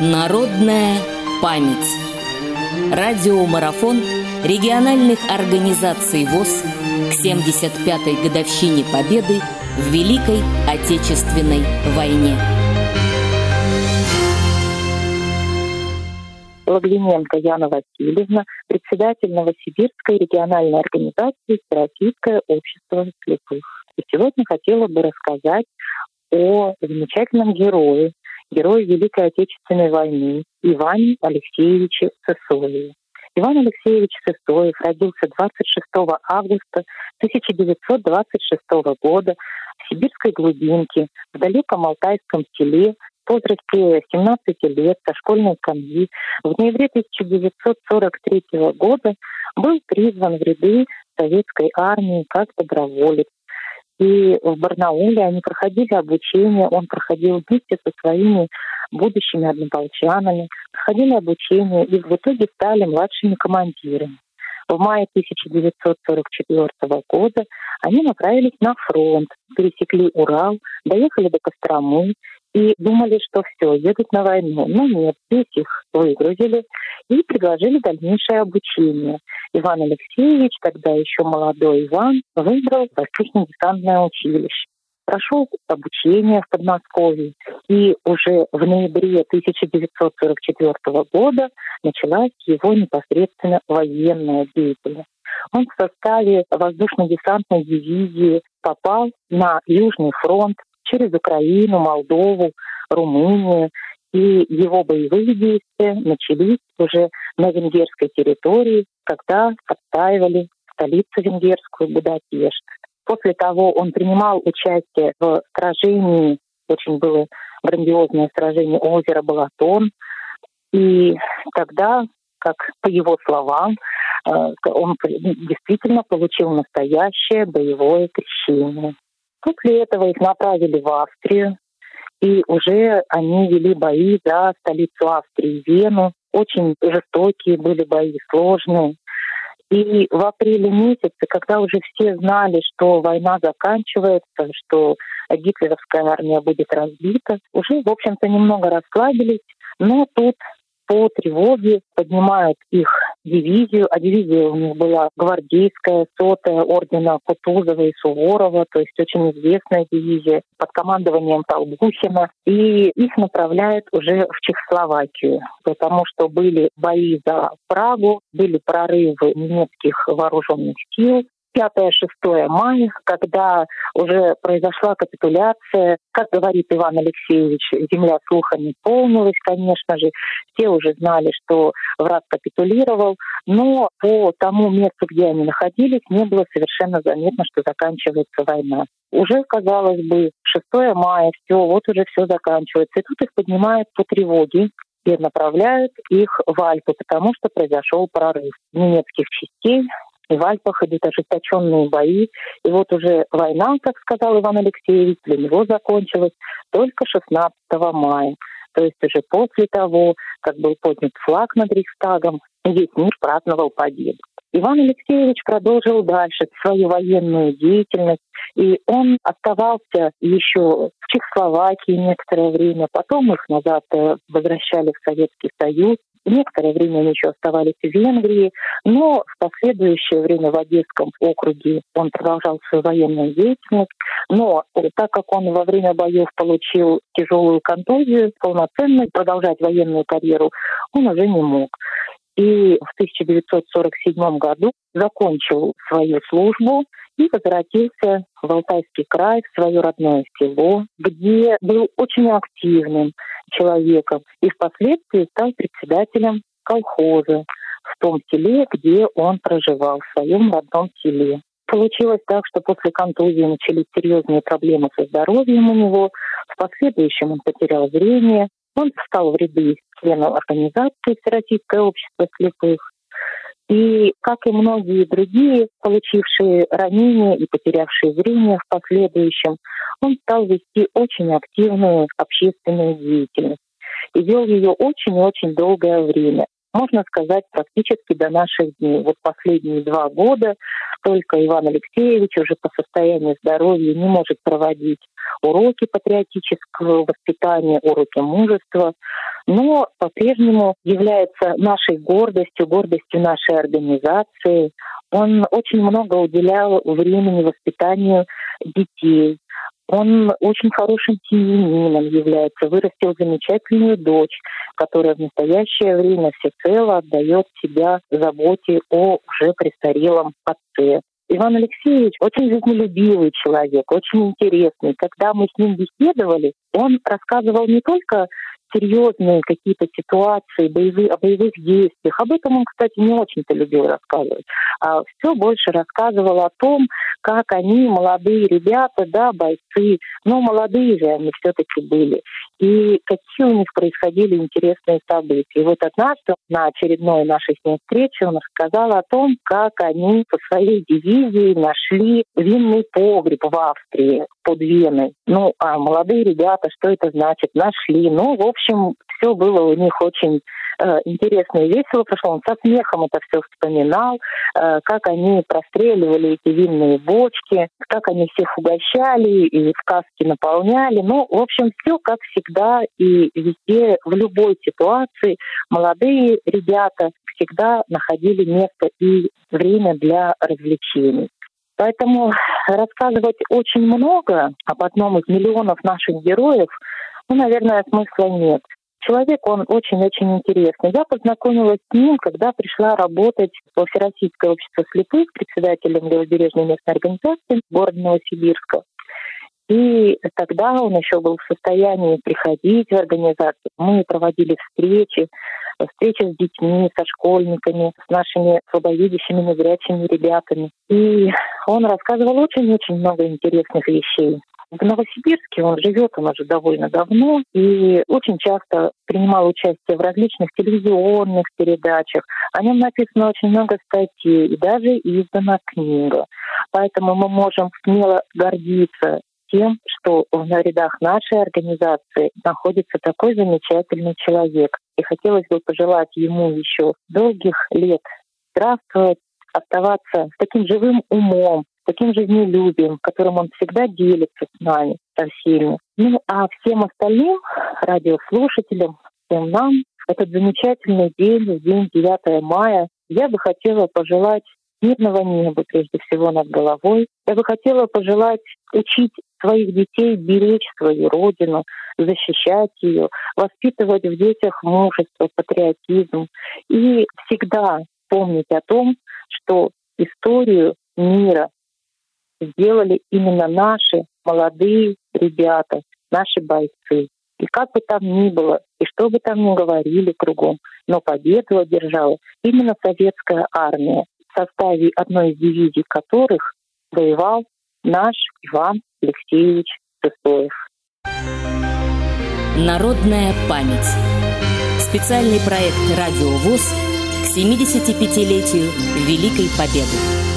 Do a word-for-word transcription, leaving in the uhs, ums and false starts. Народная память. Радиомарафон региональных организаций ВОС к семьдесят пятой годовщине Победы в Великой Отечественной войне. Логвиненко Яна Васильевна, председатель Новосибирской региональной организации Всероссийское общество слепых. И сегодня хотела бы рассказать о замечательном герое, герое Великой Отечественной войны Иване Алексеевиче Сысоеве. Иван Алексеевич Сысоев родился двадцать шестого августа тысяча девятьсот двадцать шестого года в сибирской глубинке, в далеком Алтайском селе, в возрасте семнадцати лет со школьной скамьи. В ноябре тысяча девятьсот сорок третьего года был призван в ряды советской армии как доброволец. И в Барнауле они проходили обучение, он проходил вместе со своими будущими однополчанами, проходили обучение и в итоге стали младшими командирами. В мае тысяча девятьсот сорок четвёртого года они направились на фронт, пересекли Урал, доехали до Костромы и думали, что все, едут на войну. Но нет, здесь их выгрузили и предложили дальнейшее обучение. Иван Алексеевич, тогда еще молодой Иван, выбрал воздушно-десантное училище. Прошел обучение в Подмосковье, и уже в ноябре тысяча девятьсот сорок четвёртого года началась его непосредственно военная деятельность. Он в составе воздушно-десантной дивизии попал на Южный фронт через Украину, Молдову, Румынию, и его боевые действия начались уже на венгерской территории, когда отстаивали столицу венгерскую Будапешт. После того он принимал участие в сражении, очень было грандиозное сражение у озера Балатон. И тогда, как по его словам, он действительно получил настоящее боевое крещение. После этого их направили в Австрию, и уже они вели бои за столицу Австрии, Вену. Очень жестокие были бои, сложные. И в апреле месяце, когда уже все знали, что война заканчивается, что гитлеровская армия будет разбита, уже, в общем-то, немного расслабились, но тут по тревоге поднимают их дивизию, а дивизия у них была гвардейская, сотая ордена Кутузова и Суворова, то есть очень известная дивизия под командованием Толбухина, и их направляют уже в Чехословакию, потому что были бои за Прагу, были прорывы немецких вооруженных сил. пятого-шестого мая, когда уже произошла капитуляция, как говорит Иван Алексеевич, земля слухами полнилась, конечно же. Все уже знали, что враг капитулировал, но по тому месту, где они находились, не было совершенно заметно, что заканчивается война. Уже, казалось бы, шестого мая, все, вот уже все заканчивается. И тут их поднимают по тревоге и направляют их в Альпы, потому что произошел прорыв немецких частей. И в Альпах идут ожесточенные бои. И вот уже война, как сказал Иван Алексеевич, для него закончилась только шестнадцатого мая. То есть уже после того, как был поднят флаг над Рейхстагом, весь мир праздновал победу. Иван Алексеевич продолжил дальше свою военную деятельность, и он оставался еще в Чехословакии некоторое время, потом их назад возвращали в Советский Союз. Некоторое время они еще оставались в Венгрии, но в последующее время в Одесском округе он продолжал свою военную деятельность. Но так как он во время боев получил тяжелую контузию, полноценно продолжать военную карьеру он уже не мог. И в тысяча девятьсот сорок седьмом году закончил свою службу и возвратился в Алтайский край, в свое родное село, где был очень активным человеком и впоследствии стал председателем колхоза в том селе, где он проживал, в своем родном селе. Получилось так, что после контузии начались серьезные проблемы со здоровьем у него. В последующем он потерял зрение. Он встал в ряды членов организации Всероссийское общество слепых. И, как и многие другие, получившие ранения и потерявшие зрение в последующем, он стал вести очень активную общественную деятельность. И вел ее очень-очень долгое время. Можно сказать, практически до наших дней. Вот последние два года только Иван Алексеевич уже по состоянию здоровья не может проводить уроки патриотического воспитания, уроки мужества. но по-прежнему является нашей гордостью, гордостью нашей организации. Он очень много уделял времени воспитанию детей. Он очень хорошим семьянином является, вырастил замечательную дочь, которая в настоящее время всецело отдает себя заботе о уже престарелом отце. Иван Алексеевич очень жизнелюбивый человек, очень интересный. Когда мы с ним беседовали, он рассказывал не только серьезные какие-то ситуации, боевые, о боевых действиях. Об этом он, кстати, не очень-то любил рассказывать. А все больше рассказывал о том, как они, молодые ребята, да, бойцы, но молодые же они все-таки были. И какие у них происходили интересные события. И вот однажды на очередной нашей с ней встрече он рассказал о том, как они со своей дивизией нашли винный погреб в Австрии под Веной. Ну, а молодые ребята, что это значит? Нашли. Ну, в общем, все было у них очень э, интересно и весело прошло. Он со смехом это все вспоминал, э, как они простреливали эти винные бочки, как они всех угощали и сказки наполняли. Ну, в общем, все как всегда и везде, в любой ситуации молодые ребята всегда находили место и время для развлечений. Поэтому рассказывать очень много об одном из миллионов наших героев, ну, наверное, смысла нет. Человек, он очень-очень интересный. Я познакомилась с ним, когда пришла работать во Всероссийское общество слепых председателем Левобережной местной организации города Новосибирска. И тогда он еще был в состоянии приходить в организацию. Мы проводили встречи, встречи с детьми, со школьниками, с нашими слабовидящими, незрячими ребятами. И он рассказывал очень-очень много интересных вещей. В Новосибирске он живет, он уже довольно давно, и очень часто принимал участие в различных телевизионных передачах. О нем написано очень много статей, и даже издана книга. Поэтому мы можем смело гордиться тем, что в рядах нашей организации находится такой замечательный человек. И хотелось бы пожелать ему еще долгих лет здравствовать, оставаться с таким живым умом, таким жизнелюбием, которым он всегда делится с нами, со всеми. Ну, а всем остальным радиослушателям, всем нам, этот замечательный день, день девятого мая, я бы хотела пожелать мирного неба, прежде всего, над головой. Я бы хотела пожелать учить своих детей беречь свою родину, защищать ее, воспитывать в детях мужество, патриотизм. И всегда помнить о том, что историю мира сделали именно наши молодые ребята, наши бойцы. И как бы там ни было, и что бы там ни говорили кругом, но победу одержала именно советская армия, в составе одной из дивизий которых воевал наш Иван Алексеевич Сысоев. Народная память. Специальный проект «Радио ВОС» к семидесятипятилетию Великой Победы.